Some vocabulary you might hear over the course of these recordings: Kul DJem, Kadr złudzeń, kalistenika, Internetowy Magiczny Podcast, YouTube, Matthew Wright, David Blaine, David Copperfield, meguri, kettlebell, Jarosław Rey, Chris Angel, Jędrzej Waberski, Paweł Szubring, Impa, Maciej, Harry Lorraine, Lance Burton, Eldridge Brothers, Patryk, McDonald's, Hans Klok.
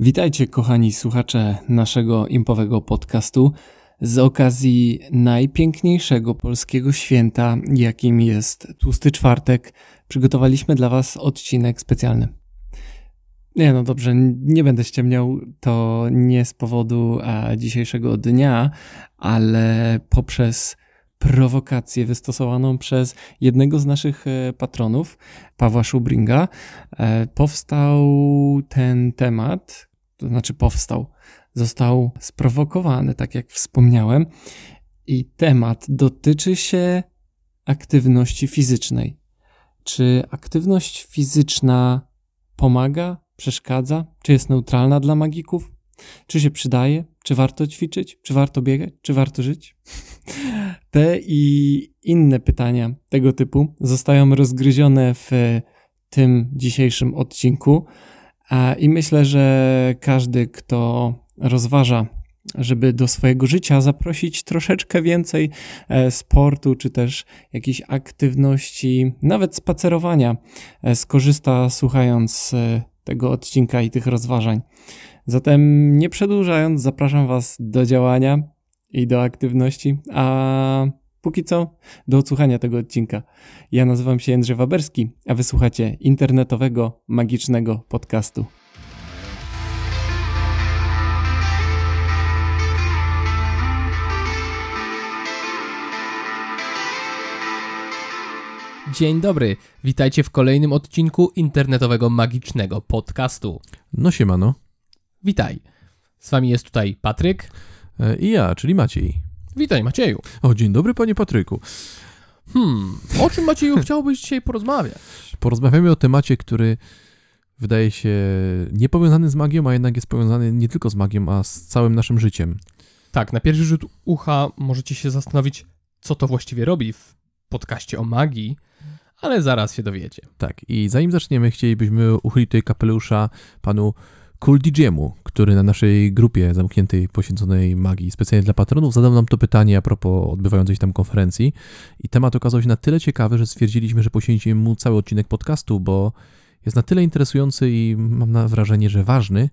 Witajcie kochani słuchacze naszego impowego podcastu z okazji najpiękniejszego polskiego święta, jakim jest Tłusty Czwartek. Przygotowaliśmy dla was odcinek specjalny. Nie, no dobrze, nie będę ściemniał, to nie z powodu dzisiejszego dnia, ale poprzez prowokację wystosowaną przez jednego z naszych patronów, Pawła Szubringa, powstał ten temat, to znaczy został sprowokowany, tak jak wspomniałem, i temat dotyczy się aktywności fizycznej. Czy aktywność fizyczna pomaga, przeszkadza, czy jest neutralna dla magików? Czy się przydaje? Czy warto ćwiczyć? Czy warto biegać? Czy warto żyć? Te i inne pytania tego typu zostają rozgryzione w tym dzisiejszym odcinku i myślę, że każdy, kto rozważa, żeby do swojego życia zaprosić troszeczkę więcej sportu czy też jakiejś aktywności, nawet spacerowania, skorzysta słuchając tego odcinka i tych rozważań. Zatem nie przedłużając, zapraszam was do działania i do aktywności, a póki co do odsłuchania tego odcinka. Ja nazywam się Jędrzej Waberski, a wysłuchacie Internetowego Magicznego Podcastu. Dzień dobry, witajcie w kolejnym odcinku Internetowego Magicznego Podcastu. No siemano. Witaj. Z wami jest tutaj Patryk. I ja, czyli Maciej. Witaj, Macieju. O, dzień dobry, panie Patryku. O czym, Macieju, chciałbyś dzisiaj porozmawiać? Porozmawiamy o temacie, który wydaje się niepowiązany z magią, a jednak jest powiązany nie tylko z magią, a z całym naszym życiem. Tak, na pierwszy rzut ucha możecie się zastanowić, co to właściwie robi w podcaście o magii, ale zaraz się dowiecie. Tak, i zanim zaczniemy, chcielibyśmy uchylić tutaj kapelusza panu Kul DJemu, który na naszej grupie zamkniętej poświęconej magii specjalnie dla patronów zadał nam to pytanie a propos odbywającej się tam konferencji i temat okazał się na tyle ciekawy, że stwierdziliśmy, że poświęcimy mu cały odcinek podcastu, bo jest na tyle interesujący i mam wrażenie, że ważny,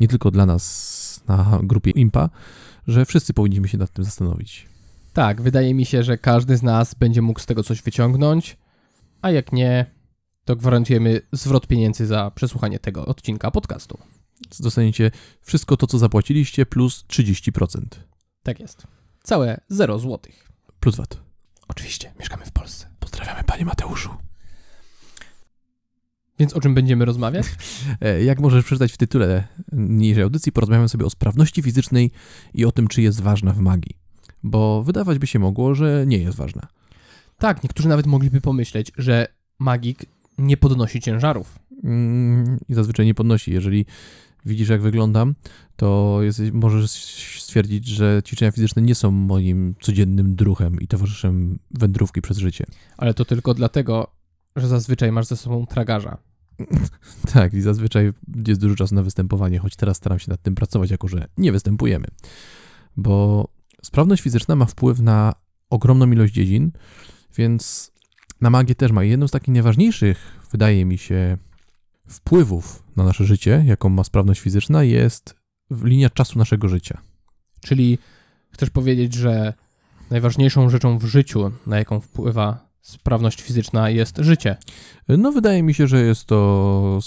nie tylko dla nas na grupie Impa, że wszyscy powinniśmy się nad tym zastanowić. Tak, wydaje mi się, że każdy z nas będzie mógł z tego coś wyciągnąć, a jak nie, to gwarantujemy zwrot pieniędzy za przesłuchanie tego odcinka podcastu. Dostaniecie wszystko to, co zapłaciliście, plus 30%. Tak jest. Całe 0 złotych. Plus VAT. Oczywiście, mieszkamy w Polsce. Pozdrawiamy, panie Mateuszu. Więc o czym będziemy rozmawiać? Jak możesz przeczytać w tytule niżej audycji, porozmawiamy sobie o sprawności fizycznej i o tym, czy jest ważna w magii. Bo wydawać by się mogło, że nie jest ważna. Tak, niektórzy nawet mogliby pomyśleć, że magik nie podnosi ciężarów. I zazwyczaj nie podnosi. Jeżeli widzisz, jak wyglądam, to możesz stwierdzić, że ćwiczenia fizyczne nie są moim codziennym druhem i towarzyszem wędrówki przez życie. Ale to tylko dlatego, że zazwyczaj masz ze sobą tragarza. Tak, i zazwyczaj jest dużo czasu na występowanie, choć teraz staram się nad tym pracować, jako że nie występujemy. Bo sprawność fizyczna ma wpływ na ogromną ilość dziedzin, więc na magię też ma. I jedną z takich najważniejszych, wydaje mi się, wpływów na nasze życie, jaką ma sprawność fizyczna, jest linia czasu naszego życia. Czyli chcesz powiedzieć, że najważniejszą rzeczą w życiu, na jaką wpływa sprawność fizyczna, jest życie? No, wydaje mi się, że jest to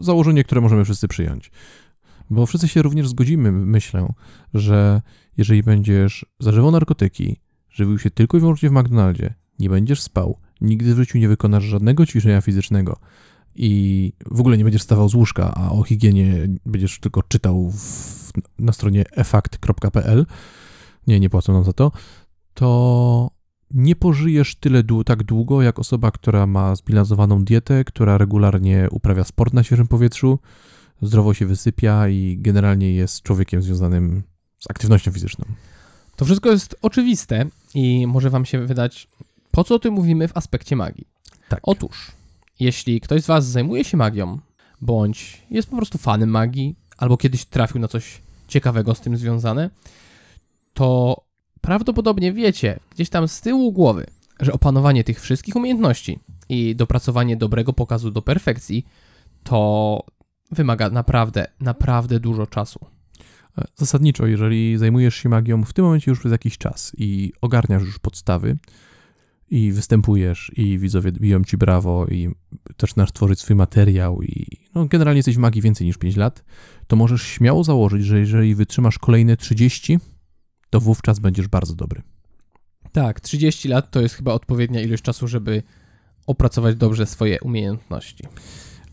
założenie, które możemy wszyscy przyjąć. Bo wszyscy się również zgodzimy, myślę, że jeżeli będziesz zażywał narkotyki, żywił się tylko i wyłącznie w McDonaldzie, nie będziesz spał, nigdy w życiu nie wykonasz żadnego ćwiczenia fizycznego i w ogóle nie będziesz stawał z łóżka, a o higienie będziesz tylko czytał na stronie efakt.pl, nie płacą nam za to, to nie pożyjesz tyle tak długo, jak osoba, która ma zbilansowaną dietę, która regularnie uprawia sport na świeżym powietrzu, zdrowo się wysypia i generalnie jest człowiekiem związanym z aktywnością fizyczną. To wszystko jest oczywiste i może wam się wydać, po co o tym mówimy w aspekcie magii. Tak. Otóż, jeśli ktoś z was zajmuje się magią, bądź jest po prostu fanem magii, albo kiedyś trafił na coś ciekawego z tym związane, to prawdopodobnie wiecie, gdzieś tam z tyłu głowy, że opanowanie tych wszystkich umiejętności i dopracowanie dobrego pokazu do perfekcji to wymaga naprawdę, naprawdę dużo czasu. Zasadniczo, jeżeli zajmujesz się magią w tym momencie już przez jakiś czas i ogarniasz już podstawy i występujesz i widzowie biją ci brawo i zaczynasz tworzyć swój materiał i no, generalnie jesteś w magii więcej niż 5 lat, to możesz śmiało założyć, że jeżeli wytrzymasz kolejne 30, to wówczas będziesz bardzo dobry. Tak, 30 lat to jest chyba odpowiednia ilość czasu, żeby opracować dobrze swoje umiejętności.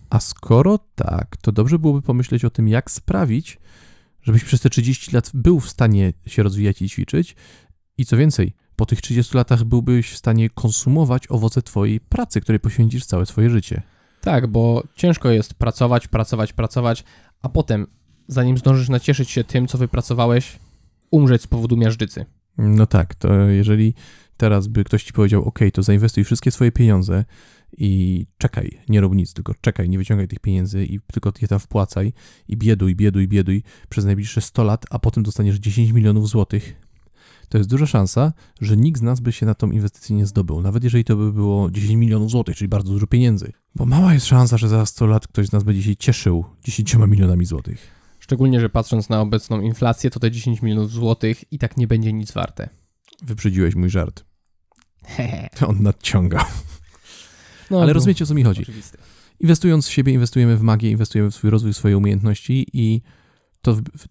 A skoro tak, to dobrze byłoby pomyśleć o tym, jak sprawić, żebyś przez te 30 lat był w stanie się rozwijać i ćwiczyć i co więcej, po tych 30 latach byłbyś w stanie konsumować owoce twojej pracy, której poświęcisz całe swoje życie. Tak, bo ciężko jest pracować, a potem, zanim zdążysz nacieszyć się tym, co wypracowałeś, umrzeć z powodu miażdżycy. No tak, to jeżeli teraz by ktoś ci powiedział, ok, to zainwestuj wszystkie swoje pieniądze i czekaj, nie rób nic, tylko czekaj, nie wyciągaj tych pieniędzy i tylko je tam wpłacaj i bieduj przez najbliższe 100 lat, a potem dostaniesz 10 milionów złotych, to jest duża szansa, że nikt z nas by się na tą inwestycję nie zdobył, nawet jeżeli to by było 10 milionów złotych, czyli bardzo dużo pieniędzy, bo mała jest szansa, że za 100 lat ktoś z nas będzie się cieszył 10 milionami złotych. Szczególnie, że patrząc na obecną inflację, to te 10 milionów złotych i tak nie będzie nic warte. Wyprzedziłeś mój żart. On nadciągał. No, ale rozumiecie, o co mi chodzi. Oczywiste. Inwestując w siebie, inwestujemy w magię, inwestujemy w swój rozwój, w swoje umiejętności i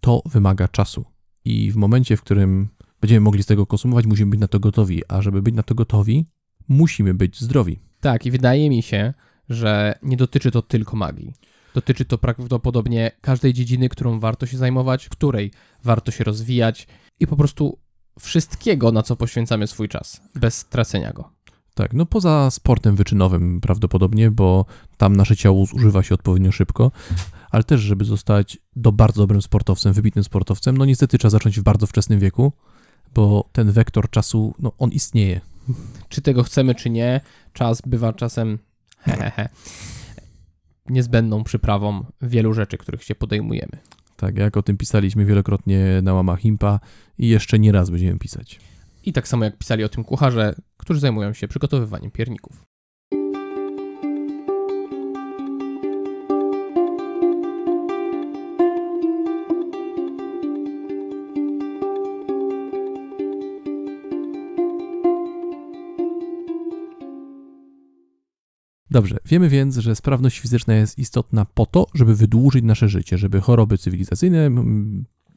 to wymaga czasu. I w momencie, w którym będziemy mogli z tego konsumować, musimy być na to gotowi. A żeby być na to gotowi, musimy być zdrowi. Tak, i wydaje mi się, że nie dotyczy to tylko magii. Dotyczy to prawdopodobnie każdej dziedziny, którą warto się zajmować, której warto się rozwijać i po prostu wszystkiego, na co poświęcamy swój czas, bez tracenia go. Tak, no poza sportem wyczynowym prawdopodobnie, bo tam nasze ciało zużywa się odpowiednio szybko, ale też, żeby zostać bardzo dobrym sportowcem, wybitnym sportowcem, no niestety trzeba zacząć w bardzo wczesnym wieku, bo ten wektor czasu, no on istnieje. Czy tego chcemy, czy nie, czas bywa czasem niezbędną przyprawą wielu rzeczy, których się podejmujemy. Tak, jak o tym pisaliśmy wielokrotnie na łamach Impa i jeszcze nie raz będziemy pisać. I tak samo jak pisali o tym kucharze, którzy zajmują się przygotowywaniem pierników. Dobrze, wiemy więc, że sprawność fizyczna jest istotna po to, żeby wydłużyć nasze życie, żeby choroby cywilizacyjne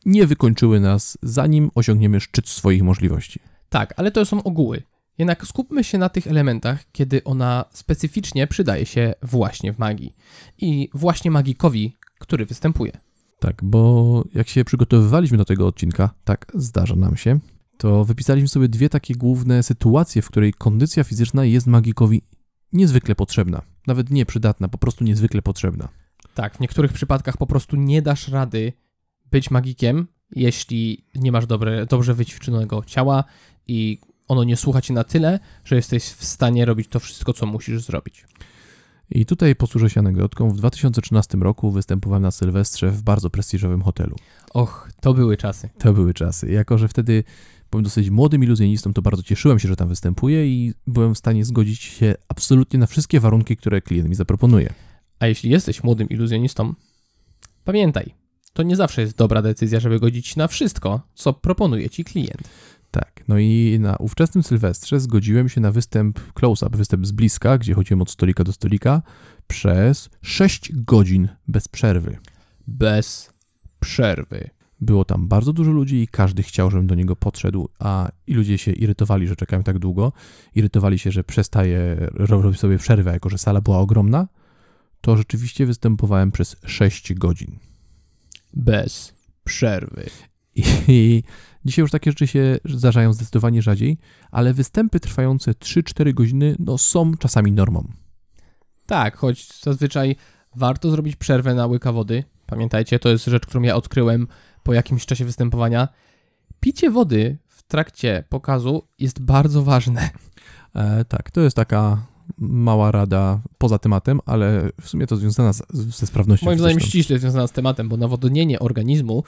nie wykończyły nas, zanim osiągniemy szczyt swoich możliwości. Tak, ale to są ogóły. Jednak skupmy się na tych elementach, kiedy ona specyficznie przydaje się właśnie w magii. I właśnie magikowi, który występuje. Tak, bo jak się przygotowywaliśmy do tego odcinka, tak zdarza nam się, to wypisaliśmy sobie dwie takie główne sytuacje, w której kondycja fizyczna jest magikowi niezwykle potrzebna, nawet nie przydatna, po prostu niezwykle potrzebna. Tak, w niektórych przypadkach po prostu nie dasz rady być magikiem, jeśli nie masz dobrze wyćwiczonego ciała i ono nie słucha cię na tyle, że jesteś w stanie robić to wszystko, co musisz zrobić. I tutaj posłużę się anegdotką. W 2013 roku występowałem na Sylwestrze w bardzo prestiżowym hotelu. Och, to były czasy. To były czasy. Jako że wtedy byłem dosyć młodym iluzjonistą, to bardzo cieszyłem się, że tam występuję i byłem w stanie zgodzić się absolutnie na wszystkie warunki, które klient mi zaproponuje. A jeśli jesteś młodym iluzjonistą, pamiętaj, to nie zawsze jest dobra decyzja, żeby godzić się na wszystko, co proponuje ci klient. Tak, no i na ówczesnym Sylwestrze zgodziłem się na występ close-up, występ z bliska, gdzie chodziłem od stolika do stolika przez 6 godzin bez przerwy. Bez przerwy. Było tam bardzo dużo ludzi i każdy chciał, żebym do niego podszedł, i ludzie się irytowali, że czekałem tak długo. Irytowali się, że przestaję robić sobie przerwę, jako że sala była ogromna. To rzeczywiście występowałem przez 6 godzin. Bez przerwy. I dzisiaj już takie rzeczy się zdarzają zdecydowanie rzadziej, ale występy trwające 3-4 godziny no, są czasami normą. Tak, choć zazwyczaj warto zrobić przerwę na łyka wody. Pamiętajcie, to jest rzecz, którą ja odkryłem po jakimś czasie występowania. Picie wody w trakcie pokazu jest bardzo ważne. Tak, to jest taka mała rada poza tematem, ale w sumie to związana ze sprawnością. Moim zdaniem ściśle związana z tematem, bo nawodnienie organizmu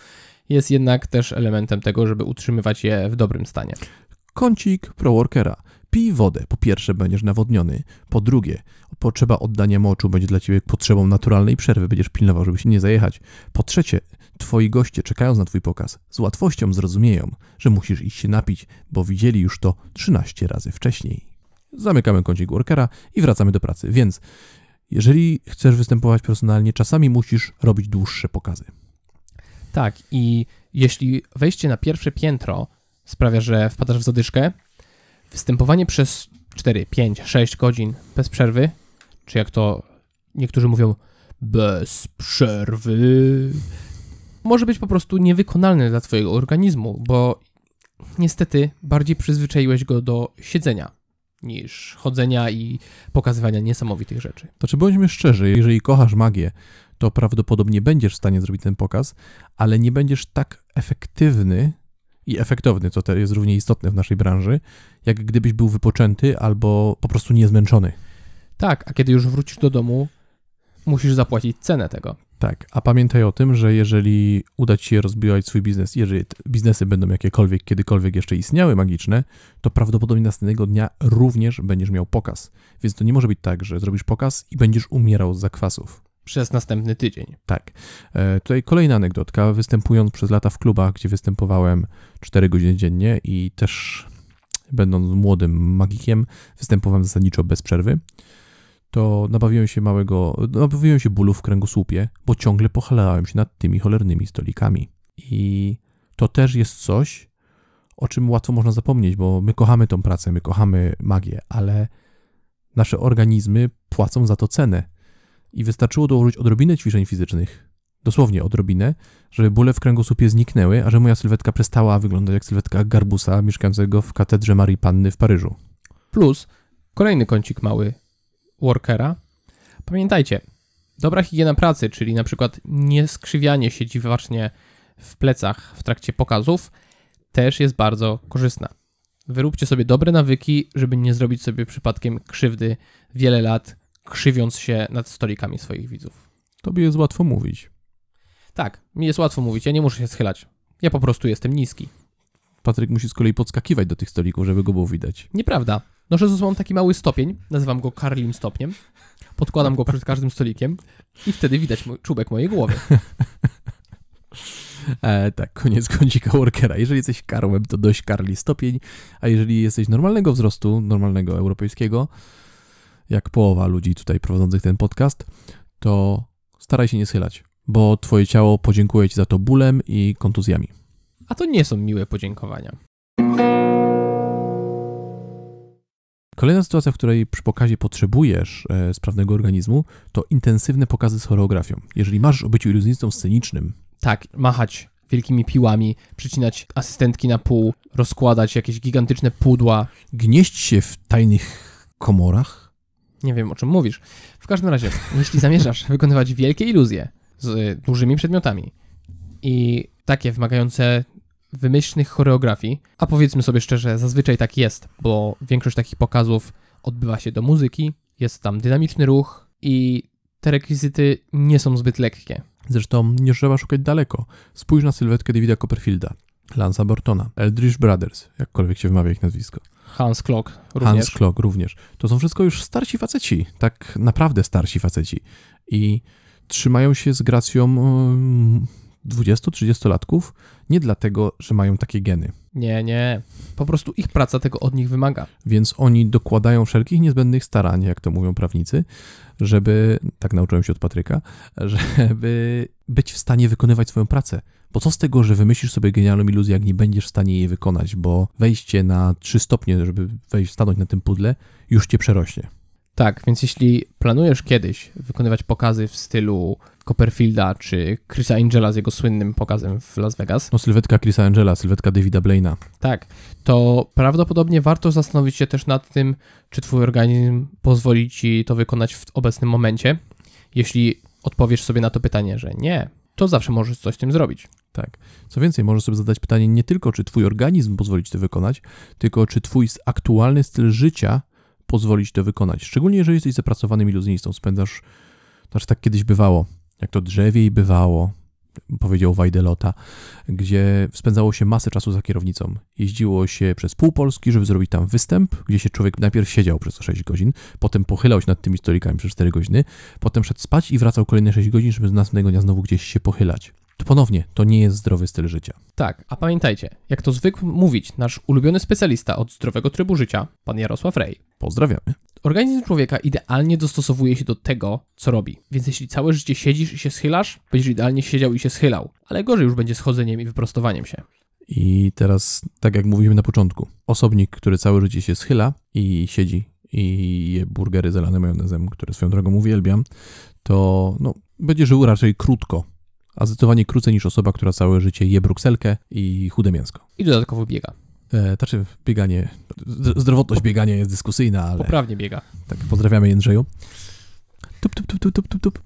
jest jednak też elementem tego, żeby utrzymywać je w dobrym stanie. Kącik pro workera. Pij wodę. Po pierwsze, będziesz nawodniony. Po drugie, potrzeba oddania moczu będzie dla ciebie potrzebą naturalnej przerwy. Będziesz pilnował, żeby się nie zajechać. Po trzecie, twoi goście, czekając na twój pokaz, z łatwością zrozumieją, że musisz iść się napić, bo widzieli już to 13 razy wcześniej. Zamykamy kącik workera i wracamy do pracy. Więc jeżeli chcesz występować personalnie, czasami musisz robić dłuższe pokazy. Tak, i jeśli wejście na pierwsze piętro sprawia, że wpadasz w zadyszkę, występowanie przez 4, 5, 6 godzin bez przerwy, czy jak to niektórzy mówią, bez przerwy, może być po prostu niewykonalne dla twojego organizmu, bo niestety bardziej przyzwyczaiłeś go do siedzenia niż chodzenia i pokazywania niesamowitych rzeczy. To czy bądźmy szczerzy, jeżeli kochasz magię, to prawdopodobnie będziesz w stanie zrobić ten pokaz, ale nie będziesz tak efektywny i efektowny, co to jest równie istotne w naszej branży, jak gdybyś był wypoczęty albo po prostu niezmęczony. Tak, a kiedy już wrócisz do domu, musisz zapłacić cenę tego. Tak, a pamiętaj o tym, że jeżeli uda ci się rozbijać swój biznes, jeżeli biznesy będą jakiekolwiek, kiedykolwiek jeszcze istniały magiczne, to prawdopodobnie następnego dnia również będziesz miał pokaz. Więc to nie może być tak, że zrobisz pokaz i będziesz umierał z zakwasów. Przez następny tydzień. Tak. Tutaj kolejna anegdotka. Występując przez lata w klubach, gdzie występowałem 4 godziny dziennie i też będąc młodym magikiem, występowałem zasadniczo bez przerwy, to nabawiłem się bólu w kręgosłupie, bo ciągle pochylałem się nad tymi cholernymi stolikami. I to też jest coś, o czym łatwo można zapomnieć, bo my kochamy tą pracę, my kochamy magię, ale nasze organizmy płacą za to cenę. I wystarczyło dołożyć odrobinę ćwiczeń fizycznych, dosłownie odrobinę, żeby bóle w kręgosłupie zniknęły, a że moja sylwetka przestała wyglądać jak sylwetka garbusa mieszkającego w katedrze Marii Panny w Paryżu. Plus kolejny kącik mały workera. Pamiętajcie, dobra higiena pracy, czyli na przykład nieskrzywianie się dziwacznie w plecach w trakcie pokazów, też jest bardzo korzystna. Wyróbcie sobie dobre nawyki, żeby nie zrobić sobie przypadkiem krzywdy wiele lat, krzywiąc się nad stolikami swoich widzów. Tobie jest łatwo mówić. Tak, mi jest łatwo mówić, ja nie muszę się schylać. Ja po prostu jestem niski. Patryk musi z kolei podskakiwać do tych stolików, żeby go było widać. Nieprawda. Noszę ze sobą taki mały stopień, nazywam go karlim stopniem, podkładam go przed każdym stolikiem i wtedy widać czubek mojej głowy. Tak, koniec kącika workera. Jeżeli jesteś karłem, to dość karli stopień, a jeżeli jesteś normalnego wzrostu, normalnego europejskiego, jak połowa ludzi tutaj prowadzących ten podcast, to staraj się nie schylać, bo twoje ciało podziękuje ci za to bólem i kontuzjami. A to nie są miłe podziękowania. Kolejna sytuacja, w której przy pokazie potrzebujesz sprawnego organizmu, to intensywne pokazy z choreografią. Jeżeli marzysz o byciu iluzjonistą scenicznym... Tak, machać wielkimi piłami, przycinać asystentki na pół, rozkładać jakieś gigantyczne pudła. Gnieść się w tajnych komorach? Nie wiem, o czym mówisz. W każdym razie, jeśli zamierzasz wykonywać wielkie iluzje z dużymi przedmiotami i takie wymagające wymyślnych choreografii, a powiedzmy sobie szczerze, zazwyczaj tak jest, bo większość takich pokazów odbywa się do muzyki, jest tam dynamiczny ruch i te rekwizyty nie są zbyt lekkie. Zresztą nie trzeba szukać daleko. Spójrz na sylwetkę Davida Copperfielda, Lance'a Burtona, Eldridge Brothers, jakkolwiek się wymawia ich nazwisko. Hans Klok również. Hans Klok również. To są wszystko już starsi faceci, tak naprawdę starsi faceci. I trzymają się z gracją 20-30-latków, nie dlatego, że mają takie geny. Nie, nie. Po prostu ich praca tego od nich wymaga. Więc oni dokładają wszelkich niezbędnych starań, jak to mówią prawnicy, żeby, tak nauczyłem się od Patryka, żeby być w stanie wykonywać swoją pracę. Bo co z tego, że wymyślisz sobie genialną iluzję, jak nie będziesz w stanie jej wykonać, bo wejście na 3 stopnie, żeby stanąć na tym pudle, już cię przerośnie. Tak, więc jeśli planujesz kiedyś wykonywać pokazy w stylu Copperfielda czy Chrisa Angela z jego słynnym pokazem w Las Vegas... No sylwetka Chrisa Angela, sylwetka Davida Blaina. Tak, to prawdopodobnie warto zastanowić się też nad tym, czy twój organizm pozwoli ci to wykonać w obecnym momencie. Jeśli odpowiesz sobie na to pytanie, że nie, to zawsze możesz coś z tym zrobić. Tak. Co więcej, możesz sobie zadać pytanie nie tylko, czy twój organizm pozwoli ci to wykonać, tylko czy twój aktualny styl życia pozwoli ci to wykonać. Szczególnie jeżeli jesteś zapracowanym iluzjonistą, spędzasz, znaczy tak kiedyś bywało, jak to drzewiej bywało, powiedział Wajdelota, gdzie spędzało się masę czasu za kierownicą. Jeździło się przez pół Polski, żeby zrobić tam występ, gdzie się człowiek najpierw siedział przez 6 godzin, potem pochylał się nad tymi stolikami przez 4 godziny, potem szedł spać i wracał kolejne 6 godzin, żeby następnego dnia znowu gdzieś się pochylać. Ponownie, to nie jest zdrowy styl życia. Tak, a pamiętajcie, jak to zwykł mówić nasz ulubiony specjalista od zdrowego trybu życia, pan Jarosław Rey. Pozdrawiamy. Organizm człowieka idealnie dostosowuje się do tego, co robi. Więc jeśli całe życie siedzisz i się schylasz, będziesz idealnie siedział i się schylał, ale gorzej już będzie z chodzeniem i wyprostowaniem się. I teraz, tak jak mówiliśmy na początku, osobnik, który całe życie się schyla i siedzi i je burgery zalane majonezem, które swoją drogą uwielbiam, to no, będzie żył raczej krótko. A zdecydowanie krócej niż osoba, która całe życie je brukselkę i chude mięsko. I dodatkowo biega. Znaczy bieganie, zdrowotność biegania jest dyskusyjna, ale... Poprawnie biega. Tak, pozdrawiamy Jędrzeju. Tup, tup, tup, tup, tup, tup, tup.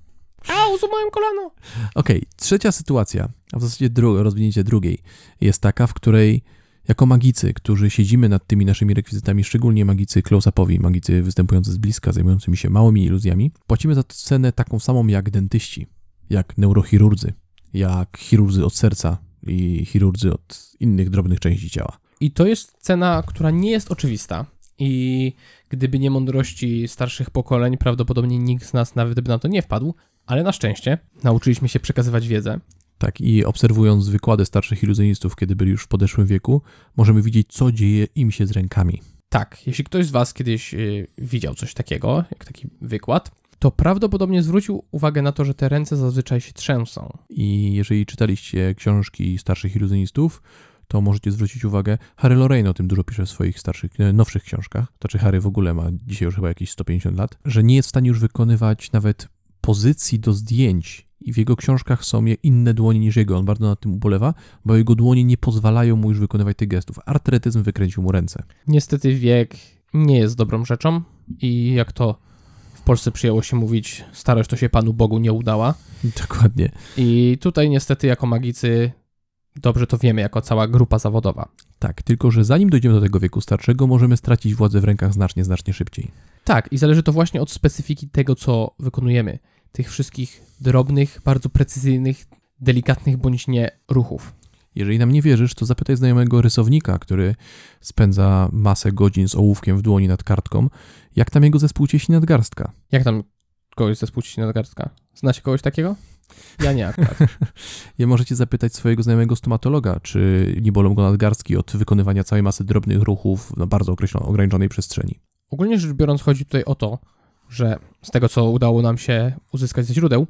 Au, złamałem kolano! Okej, trzecia sytuacja, a w zasadzie rozwinięcie drugiej, jest taka, w której jako magicy, którzy siedzimy nad tymi naszymi rekwizytami, szczególnie magicy close-upowi, magicy występujący z bliska, zajmującymi się małymi iluzjami, płacimy za to cenę taką samą jak dentyści, jak neurochirurdzy, jak chirurdzy od serca i chirurdzy od innych drobnych części ciała. I to jest cena, która nie jest oczywista i gdyby nie mądrości starszych pokoleń, prawdopodobnie nikt z nas nawet by na to nie wpadł, ale na szczęście nauczyliśmy się przekazywać wiedzę. Tak, i obserwując wykłady starszych iluzjonistów, kiedy byli już w podeszłym wieku, możemy widzieć, co dzieje im się z rękami. Tak, jeśli ktoś z was kiedyś widział coś takiego, jak taki wykład, to prawdopodobnie zwrócił uwagę na to, że te ręce zazwyczaj się trzęsą. I jeżeli czytaliście książki starszych iluzjonistów, to możecie zwrócić uwagę, Harry Lorraine o tym dużo pisze w swoich starszych, nowszych książkach, to czy Harry w ogóle ma dzisiaj już chyba jakieś 150 lat, że nie jest w stanie już wykonywać nawet pozycji do zdjęć i w jego książkach są inne dłonie niż jego. On bardzo nad tym ubolewa, bo jego dłonie nie pozwalają mu już wykonywać tych gestów. Artretyzm wykręcił mu ręce. Niestety wiek nie jest dobrą rzeczą i jak to w Polsce przyjęło się mówić, starość to się Panu Bogu nie udała. Dokładnie. I tutaj niestety jako magicy dobrze to wiemy, jako cała grupa zawodowa. Tak, tylko że zanim dojdziemy do tego wieku starszego, możemy stracić władzę w rękach znacznie szybciej. Tak, i zależy to właśnie od specyfiki tego, co wykonujemy. Tych wszystkich drobnych, bardzo precyzyjnych, delikatnych bądź nie ruchów. Jeżeli nam nie wierzysz, to zapytaj znajomego rysownika, który spędza masę godzin z ołówkiem w dłoni nad kartką, jak tam jego zespół cieśni nadgarstka. Jak tam kogoś zespół cieśni nadgarstka? Znacie kogoś takiego? Ja nie akurat. Ja możecie zapytać swojego znajomego stomatologa, czy nie bolą go nadgarstki od wykonywania całej masy drobnych ruchów na bardzo ograniczonej przestrzeni. Ogólnie rzecz biorąc chodzi tutaj o to, że z tego, co udało nam się uzyskać ze źródeł,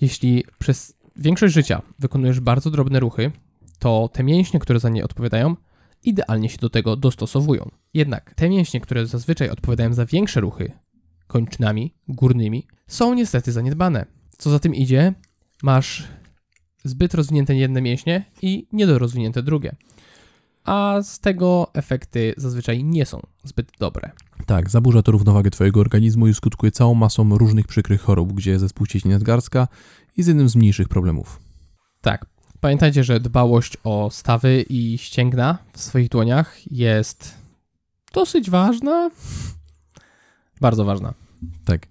jeśli przez większość życia wykonujesz bardzo drobne ruchy, to te mięśnie, które za nie odpowiadają, idealnie się do tego dostosowują. Jednak te mięśnie, które zazwyczaj odpowiadają za większe ruchy kończynami górnymi, są niestety zaniedbane. Co za tym idzie, masz zbyt rozwinięte jedne mięśnie i niedorozwinięte drugie. A z tego efekty zazwyczaj nie są zbyt dobre. Tak, zaburza to równowagę twojego organizmu i skutkuje całą masą różnych przykrych chorób, gdzie zespół cieśni nadgarstka jest jednym z mniejszych problemów. Tak. Pamiętajcie, że dbałość o stawy i ścięgna w swoich dłoniach jest dosyć ważna. Bardzo ważna. Tak.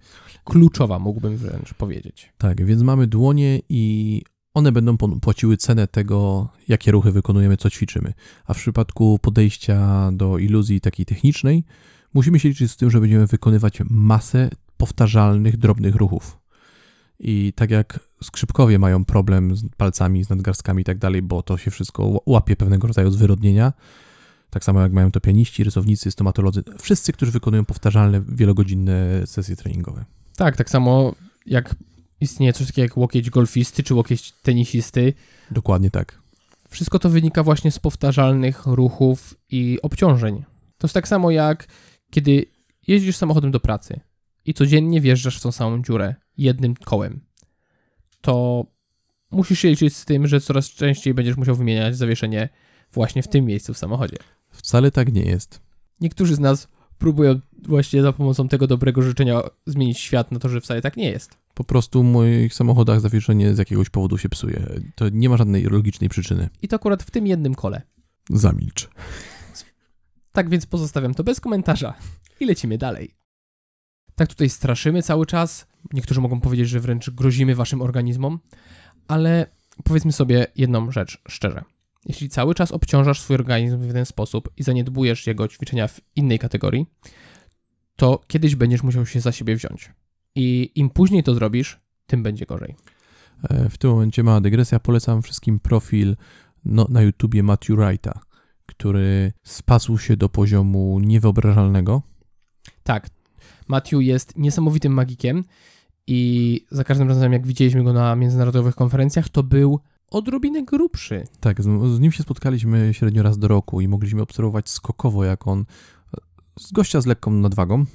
Kluczowa, mógłbym wręcz powiedzieć. Tak, więc mamy dłonie i one będą płaciły cenę tego, jakie ruchy wykonujemy, co ćwiczymy. A w przypadku podejścia do iluzji takiej technicznej, musimy się liczyć z tym, że będziemy wykonywać masę powtarzalnych, drobnych ruchów. I tak jak skrzypkowie mają problem z palcami, z nadgarstkami i tak dalej, bo to się wszystko łapie pewnego rodzaju zwyrodnienia, tak samo jak mają to pianiści, rysownicy, stomatolodzy, wszyscy, którzy wykonują powtarzalne, wielogodzinne sesje treningowe. Tak, tak samo jak istnieje coś takiego jak łokieć golfisty czy łokieć tenisisty. Dokładnie tak. Wszystko to wynika właśnie z powtarzalnych ruchów i obciążeń. To jest tak samo jak kiedy jeździsz samochodem do pracy i codziennie wjeżdżasz w tą samą dziurę jednym kołem, to musisz się liczyć z tym, że coraz częściej będziesz musiał wymieniać zawieszenie właśnie w tym miejscu w samochodzie. Wcale tak nie jest. Niektórzy z nas próbują właśnie za pomocą tego dobrego życzenia zmienić świat na to, że wcale tak nie jest. Po prostu w moich samochodach zawieszenie z jakiegoś powodu się psuje. To nie ma żadnej logicznej przyczyny. I to akurat w tym jednym kole. Zamilcz. Tak więc pozostawiam to bez komentarza i lecimy dalej. Tak tutaj straszymy cały czas, niektórzy mogą powiedzieć, że wręcz grozimy waszym organizmom, ale Powiedzmy sobie jedną rzecz szczerze. Jeśli cały czas obciążasz swój organizm w jeden sposób i zaniedbujesz jego ćwiczenia w innej kategorii, to kiedyś będziesz musiał się za siebie wziąć. I im później to zrobisz, tym będzie gorzej. W tym momencie mała dygresja. Polecam wszystkim profil na YouTubie Matthew Wrighta, który spasł się do poziomu niewyobrażalnego. Tak. Matthew jest niesamowitym magikiem i za każdym razem, jak widzieliśmy go na międzynarodowych konferencjach, to był odrobinę grubszy. Tak, z nim się spotkaliśmy średnio raz do roku i mogliśmy obserwować skokowo, jak on z gościa z lekką nadwagą.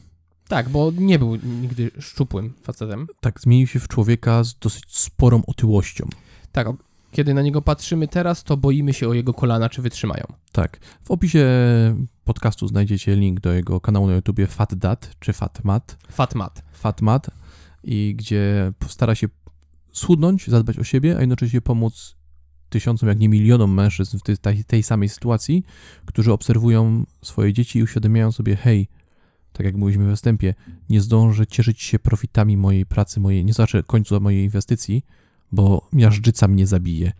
Tak, bo nie był nigdy szczupłym facetem. Tak, zmienił się w człowieka z dosyć sporą otyłością. Tak, kiedy na niego patrzymy teraz, to boimy się o jego kolana, czy wytrzymają. Tak, w opisie podcastu znajdziecie link do jego kanału na YouTubie Fat Mat, i gdzie stara się schudnąć, zadbać o siebie, a jednocześnie pomóc tysiącom, jak nie milionom mężczyzn w tej samej sytuacji, którzy obserwują swoje dzieci i uświadamiają sobie, hej, tak jak mówiliśmy we wstępie, nie zdążę cieszyć się profitami mojej pracy, nie znaczy końca mojej inwestycji, bo miażdżyca mnie zabije.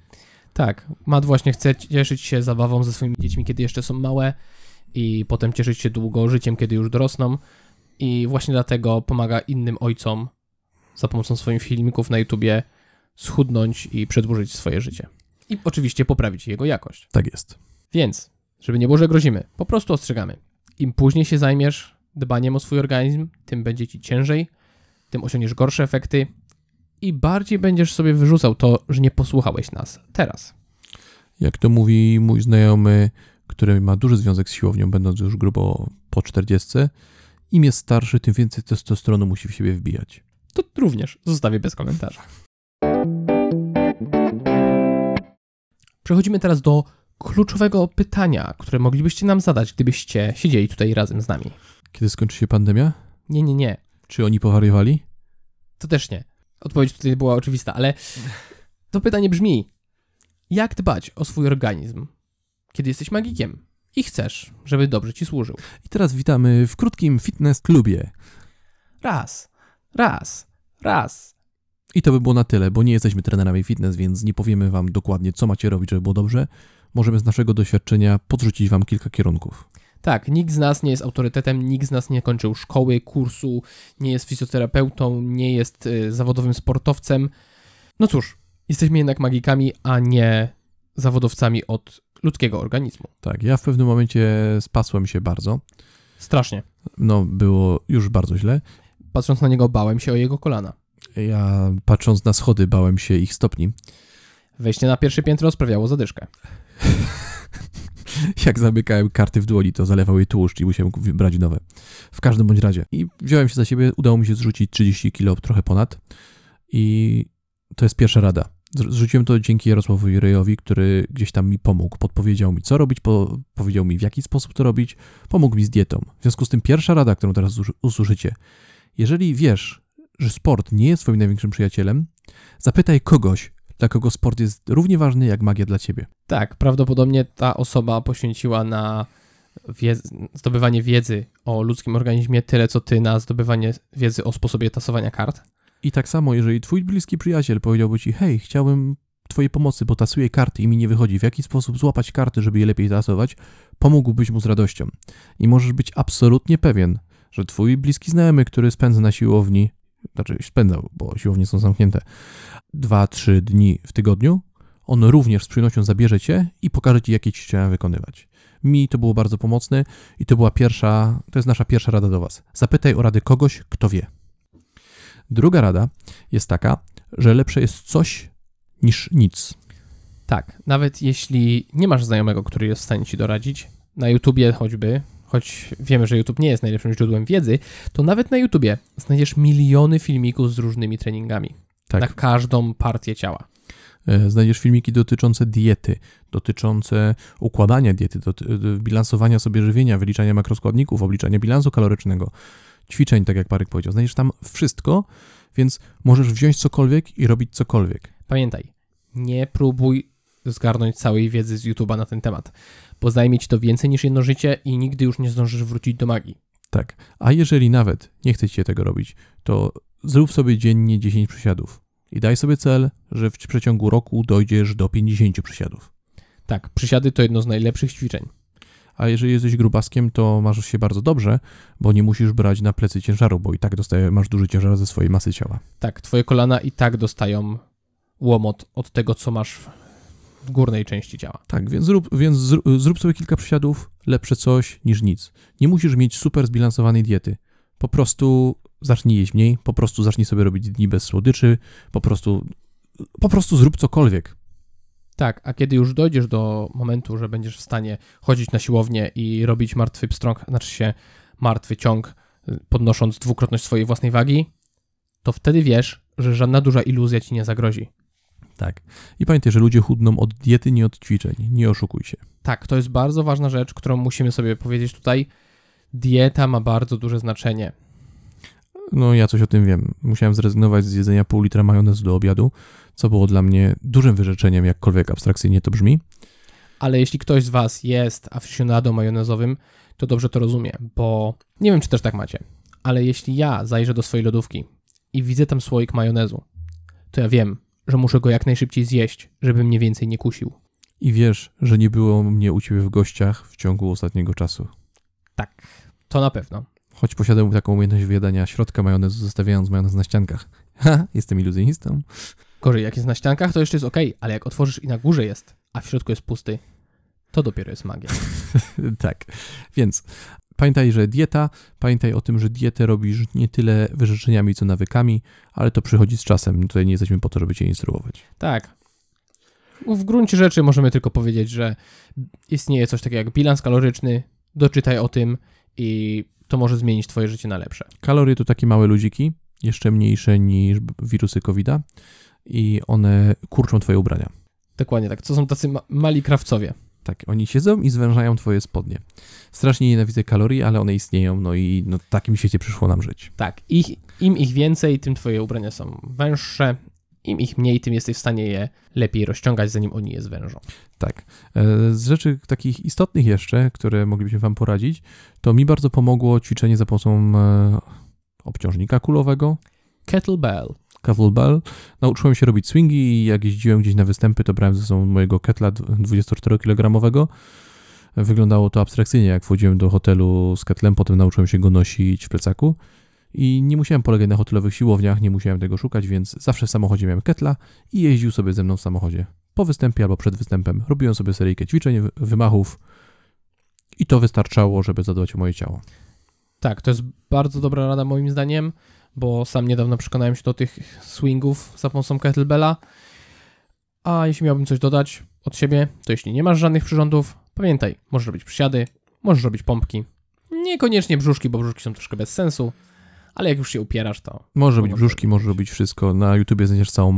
Tak, Matt właśnie chce cieszyć się zabawą ze swoimi dziećmi, kiedy jeszcze są małe i potem cieszyć się długo życiem, kiedy już dorosną i właśnie dlatego pomaga innym ojcom za pomocą swoich filmików na YouTubie schudnąć i przedłużyć swoje życie. I oczywiście poprawić jego jakość. Tak jest. Więc, żeby nie było, że grozimy, po prostu ostrzegamy. Im później się zajmiesz dbaniem o swój organizm, tym będzie ci ciężej, tym osiągniesz gorsze efekty i bardziej będziesz sobie wyrzucał to, że nie posłuchałeś nas teraz. Jak to mówi mój znajomy, który ma duży związek z siłownią, będąc już grubo po 40, im jest starszy, tym więcej testosteronu musi w siebie wbijać. To również zostawię bez komentarza. Przechodzimy teraz do kluczowego pytania, które moglibyście nam zadać, gdybyście siedzieli tutaj razem z nami. Kiedy skończy się pandemia? Nie. Czy oni powariowali? To też nie. Odpowiedź tutaj była oczywista, ale to pytanie brzmi, jak dbać o swój organizm, kiedy jesteś magikiem i chcesz, żeby dobrze ci służył? I teraz witamy w krótkim fitness klubie. Raz. I to by było na tyle, bo nie jesteśmy trenerami fitness, więc nie powiemy wam dokładnie, co macie robić, żeby było dobrze. Możemy z naszego doświadczenia podrzucić wam kilka kierunków. Tak, nikt z nas nie jest autorytetem, nikt z nas nie kończył szkoły, kursu, nie jest fizjoterapeutą, nie jest zawodowym sportowcem. No cóż, jesteśmy jednak magikami, a nie zawodowcami od ludzkiego organizmu. Tak, ja w pewnym momencie spasłem się bardzo. Strasznie. No, było już bardzo źle. Patrząc na niego, bałem się o jego kolana. Ja, patrząc na schody, bałem się ich stopni. Wejście na pierwsze piętro sprawiało zadyszkę. Jak zamykałem karty w dłoni, to zalewał jej tłuszcz i musiałem brać nowe. W każdym bądź razie. I wziąłem się za siebie, udało mi się zrzucić 30 kg, trochę ponad. I to jest pierwsza rada. Zrzuciłem to dzięki Jarosławowi Rejowi, który gdzieś tam mi pomógł. Podpowiedział mi, co robić, powiedział mi, w jaki sposób to robić. Pomógł mi z dietą. W związku z tym pierwsza rada, którą teraz usłyszycie. Jeżeli wiesz, że sport nie jest twoim największym przyjacielem, zapytaj kogoś, dla kogo sport jest równie ważny jak magia dla ciebie. Tak, prawdopodobnie ta osoba poświęciła na zdobywanie wiedzy o ludzkim organizmie tyle, co ty na zdobywanie wiedzy o sposobie tasowania kart. I tak samo, jeżeli twój bliski przyjaciel powiedziałby ci, hej, chciałbym twojej pomocy, bo tasuję karty i mi nie wychodzi, w jaki sposób złapać karty, żeby je lepiej tasować, pomógłbyś mu z radością. I możesz być absolutnie pewien, że twój bliski znajomy, który spędza na siłowni, znaczy spędzał, bo siłownie są zamknięte, 2-3 dni w tygodniu, on również z przyjemnością zabierze cię i pokaże ci, jakie ćwiczenia wykonywać. Mi to było bardzo pomocne i to jest nasza pierwsza rada do was. Zapytaj o radę kogoś, kto wie. Druga rada jest taka, że lepsze jest coś niż nic. Tak, nawet jeśli nie masz znajomego, który jest w stanie ci doradzić, na YouTubie choć wiemy, że YouTube nie jest najlepszym źródłem wiedzy, to nawet na YouTubie znajdziesz miliony filmików z różnymi treningami. Tak. Na każdą partię ciała. Znajdziesz filmiki dotyczące diety, dotyczące układania diety, bilansowania sobie żywienia, wyliczania makroskładników, obliczania bilansu kalorycznego, ćwiczeń, tak jak Patryk powiedział. Znajdziesz tam wszystko, więc możesz wziąć cokolwiek i robić cokolwiek. Pamiętaj, nie próbuj zgarnąć całej wiedzy z YouTube'a na ten temat, bo zajmie ci to więcej niż jedno życie i nigdy już nie zdążysz wrócić do magii. Tak, a jeżeli nawet nie chcecie tego robić, to zrób sobie dziennie 10 przysiadów. i daj sobie cel, że w przeciągu roku dojdziesz do 50 przysiadów. Tak, przysiady to jedno z najlepszych ćwiczeń. A jeżeli jesteś grubaskiem, to masz się bardzo dobrze, bo nie musisz brać na plecy ciężaru, bo i tak masz duży ciężar ze swojej masy ciała. Tak, twoje kolana i tak dostają łomot od tego, co masz w górnej części ciała. Tak, więc zrób sobie kilka przysiadów, lepsze coś niż nic. Nie musisz mieć super zbilansowanej diety. Po prostu zacznij jeść mniej, po prostu zacznij sobie robić dni bez słodyczy, po prostu zrób cokolwiek. Tak, a kiedy już dojdziesz do momentu, że będziesz w stanie chodzić na siłownię i robić martwy ciąg, podnosząc dwukrotność swojej własnej wagi, to wtedy wiesz, że żadna duża iluzja ci nie zagrozi. Tak. I pamiętaj, że ludzie chudną od diety, nie od ćwiczeń. Nie oszukuj się. Tak, to jest bardzo ważna rzecz, którą musimy sobie powiedzieć tutaj. Dieta ma bardzo duże znaczenie. No ja coś o tym wiem. Musiałem zrezygnować z jedzenia pół litra majonezu do obiadu, co było dla mnie dużym wyrzeczeniem, jakkolwiek abstrakcyjnie to brzmi. Ale jeśli ktoś z was jest aficionado majonezowym, to dobrze to rozumie, bo nie wiem, czy też tak macie, ale jeśli ja zajrzę do swojej lodówki i widzę tam słoik majonezu, to ja wiem, że muszę go jak najszybciej zjeść, żeby mnie więcej nie kusił. I wiesz, że nie było mnie u ciebie w gościach w ciągu ostatniego czasu. Tak, to na pewno. Choć posiadam taką umiejętność wyjadania środka majonezu, zostawiając majonez na ściankach. Ha, jestem iluzjonistą. Gorzej, jak jest na ściankach, to jeszcze jest okej, ale jak otworzysz i na górze jest, a w środku jest pusty, to dopiero jest magia. Tak, więc pamiętaj, że dieta, pamiętaj o tym, że dietę robisz nie tyle wyrzeczeniami, co nawykami, ale to przychodzi z czasem. Tutaj nie jesteśmy po to, żeby cię instruować. Tak. W gruncie rzeczy możemy tylko powiedzieć, że istnieje coś takiego jak bilans kaloryczny, doczytaj o tym i to może zmienić twoje życie na lepsze. Kalorie to takie małe ludziki, jeszcze mniejsze niż wirusy COVID-a i one kurczą twoje ubrania. Dokładnie tak. To są tacy mali krawcowie. Tak, oni siedzą i zwężają twoje spodnie. Strasznie nienawidzę kalorii, ale one istnieją, no i w takim świecie przyszło nam żyć. Tak, im ich więcej, tym twoje ubrania są węższe, im ich mniej, tym jesteś w stanie je lepiej rozciągać, zanim oni je zwężą. Tak. Z rzeczy takich istotnych jeszcze, które moglibyśmy wam poradzić, to mi bardzo pomogło ćwiczenie za pomocą obciążnika kulowego. Kettlebell. Nauczyłem się robić swingi i jak jeździłem gdzieś na występy, to brałem ze sobą mojego kettla 24-kilogramowego. Wyglądało to abstrakcyjnie, jak wchodziłem do hotelu z kettlem, potem nauczyłem się go nosić w plecaku i nie musiałem polegać na hotelowych siłowniach, nie musiałem tego szukać, więc zawsze w samochodzie miałem kettla i jeździł sobie ze mną w samochodzie. Po występie albo przed występem robiłem sobie seryjkę ćwiczeń, wymachów i to wystarczało, żeby zadbać o moje ciało. Tak, to jest bardzo dobra rada moim zdaniem, bo sam niedawno przekonałem się do tych swingów za pomocą kettlebella. A jeśli miałbym coś dodać od siebie, to jeśli nie masz żadnych przyrządów, pamiętaj, możesz robić przysiady, możesz robić pompki. Niekoniecznie brzuszki, bo brzuszki są troszkę bez sensu, ale jak już się upierasz, to... Możesz robić brzuszki, możesz robić wszystko. Na YouTubie znajdziesz całą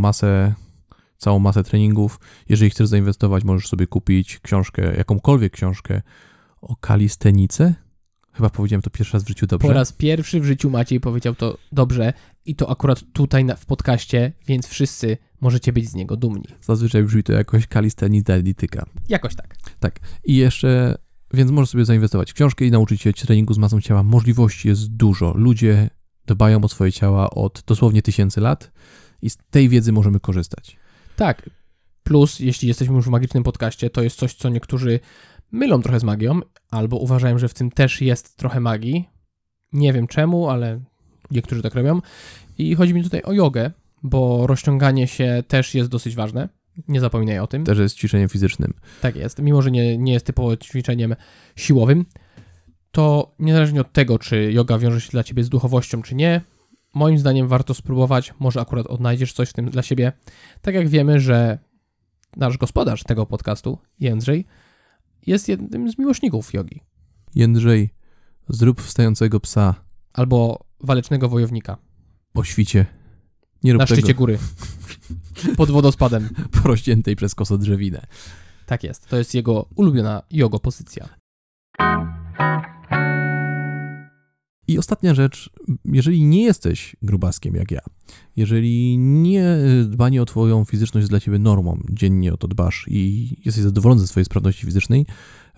masę treningów. Jeżeli chcesz zainwestować, możesz sobie kupić książkę, jakąkolwiek książkę o kalistenice. Chyba powiedziałem to pierwszy raz w życiu dobrze. Po raz pierwszy w życiu Maciej powiedział to dobrze i to akurat tutaj w podcaście, więc wszyscy możecie być z niego dumni. Zazwyczaj brzmi to jakoś kalistenica dietyka. Jakoś tak. Tak. I jeszcze, więc możesz sobie zainwestować w książkę i nauczyć się treningu z masą ciała. Możliwości jest dużo. Ludzie dbają o swoje ciała od dosłownie tysięcy lat i z tej wiedzy możemy korzystać. Tak. Plus, jeśli jesteśmy już w magicznym podcaście, to jest coś, co niektórzy mylą trochę z magią, albo uważają, że w tym też jest trochę magii. Nie wiem czemu, ale niektórzy tak robią. I chodzi mi tutaj o jogę, bo rozciąganie się też jest dosyć ważne. Nie zapominaj o tym. Też jest ćwiczeniem fizycznym. Tak jest. Mimo że nie jest typowo ćwiczeniem siłowym, to niezależnie od tego, czy joga wiąże się dla ciebie z duchowością, czy nie, moim zdaniem warto spróbować. Może akurat odnajdziesz coś w tym dla siebie. Tak jak wiemy, że nasz gospodarz tego podcastu, Jędrzej, jest jednym z miłośników jogi. Jędrzej, zrób wstającego psa. Albo walecznego wojownika. Po świcie. Nie rób tego. Na szczycie góry. Pod wodospadem. Porośniętej przez kosodrzewinę. Tak jest. To jest jego ulubiona jogo pozycja. I ostatnia rzecz. Jeżeli nie jesteś grubaskiem jak ja, jeżeli dbanie o twoją fizyczność jest dla ciebie normą, dziennie o to dbasz i jesteś zadowolony ze swojej sprawności fizycznej,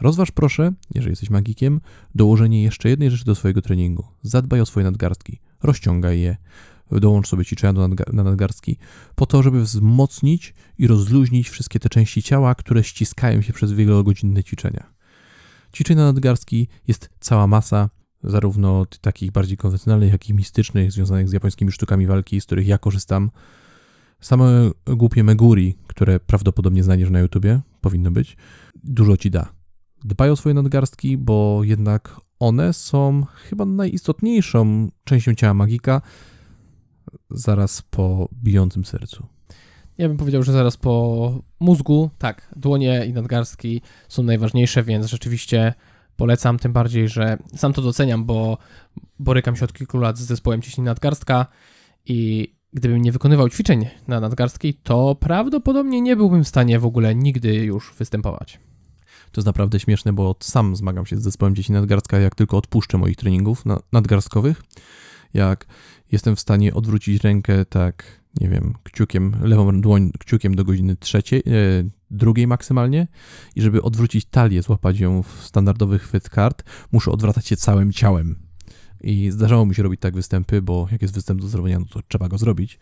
rozważ proszę, jeżeli jesteś magikiem, dołożenie jeszcze jednej rzeczy do swojego treningu. Zadbaj o swoje nadgarstki, rozciągaj je, dołącz sobie ćwiczenia na nadgarstki, po to, żeby wzmocnić i rozluźnić wszystkie te części ciała, które ściskają się przez wielogodzinne ćwiczenia. Ćwiczeń na nadgarstki jest cała masa, zarówno takich bardziej konwencjonalnych, jak i mistycznych, związanych z japońskimi sztukami walki, z których ja korzystam. Same głupie meguri, które prawdopodobnie znajdziesz na YouTubie, powinno być, dużo ci da. Dbaj o swoje nadgarstki, bo jednak one są chyba najistotniejszą częścią ciała magika zaraz po bijącym sercu. Ja bym powiedział, że zaraz po mózgu, tak, dłonie i nadgarstki są najważniejsze, więc rzeczywiście polecam, tym bardziej, że sam to doceniam, bo borykam się od kilku lat z zespołem ciśnienia nadgarstka i gdybym nie wykonywał ćwiczeń na nadgarstki, to prawdopodobnie nie byłbym w stanie w ogóle nigdy już występować. To jest naprawdę śmieszne, bo sam zmagam się z zespołem ciśnienia nadgarstka, jak tylko odpuszczę moich treningów nadgarstkowych. Jak jestem w stanie odwrócić rękę tak, nie wiem, kciukiem, lewą dłoń kciukiem do godziny drugiej maksymalnie i żeby odwrócić talię, złapać ją w standardowy chwyt kart, muszę odwracać się całym ciałem. I zdarzało mi się robić tak występy, bo jak jest występ do zrobienia, no to trzeba go zrobić,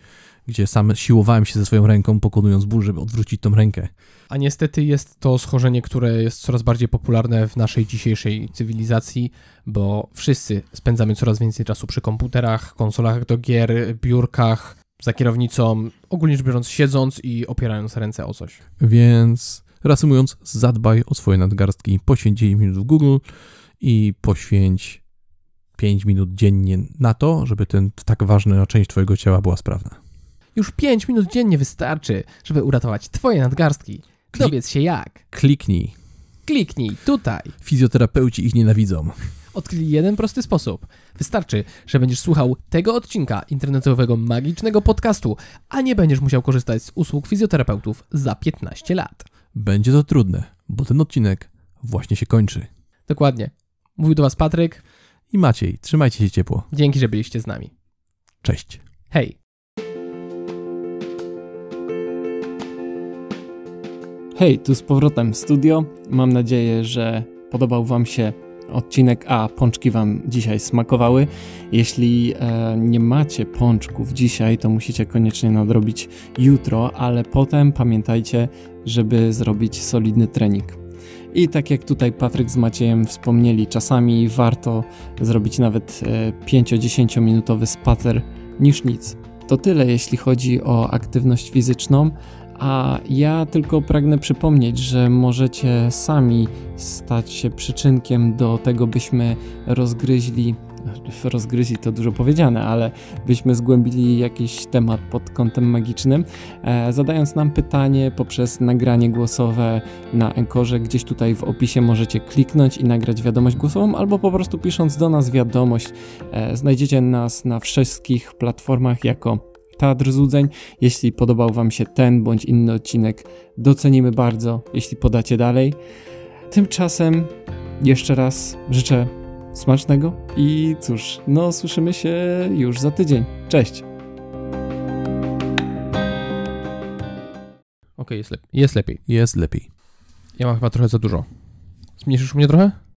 gdzie sam siłowałem się ze swoją ręką, pokonując ból, żeby odwrócić tą rękę. A niestety jest to schorzenie, które jest coraz bardziej popularne w naszej dzisiejszej cywilizacji, bo wszyscy spędzamy coraz więcej czasu przy komputerach, konsolach do gier, biurkach, za kierownicą, ogólnie rzecz biorąc siedząc i opierając ręce o coś. Więc reasumując, zadbaj o swoje nadgarstki, poświęć 10 minut w Google i poświęć 5 minut dziennie na to, żeby tak ważna część twojego ciała była sprawna. Już 5 minut dziennie wystarczy, żeby uratować twoje nadgarstki. Dowiedz się jak. Kliknij. Kliknij tutaj. Fizjoterapeuci ich nienawidzą. Odkryli jeden prosty sposób. Wystarczy, że będziesz słuchał tego odcinka internetowego magicznego podcastu, a nie będziesz musiał korzystać z usług fizjoterapeutów za 15 lat. Będzie to trudne, bo ten odcinek właśnie się kończy. Dokładnie. Mówił do was Patryk i Maciej. Trzymajcie się ciepło. Dzięki, że byliście z nami. Cześć. Hej. Hej, tu z powrotem w studio. Mam nadzieję, że podobał wam się odcinek, a pączki wam dzisiaj smakowały. Jeśli nie macie pączków dzisiaj, to musicie koniecznie nadrobić jutro, ale potem pamiętajcie, żeby zrobić solidny trening. I tak jak tutaj Patryk z Maciejem wspomnieli, czasami warto zrobić nawet 5-10 minutowy spacer niż nic. To tyle, jeśli chodzi o aktywność fizyczną, a ja tylko pragnę przypomnieć, że możecie sami stać się przyczynkiem do tego, byśmy rozgryźli to dużo powiedziane, ale byśmy zgłębili jakiś temat pod kątem magicznym, zadając nam pytanie poprzez nagranie głosowe na Anchorze. Gdzieś tutaj w opisie możecie kliknąć i nagrać wiadomość głosową, albo po prostu pisząc do nas wiadomość. Znajdziecie nas na wszystkich platformach jako Kadr złudzeń. Jeśli podobał wam się ten bądź inny odcinek, docenimy bardzo, jeśli podacie dalej. Tymczasem jeszcze raz życzę smacznego i cóż, no słyszymy się już za tydzień. Cześć! Okej, jest lepiej. Ja mam chyba trochę za dużo. Zmniejszysz u mnie trochę?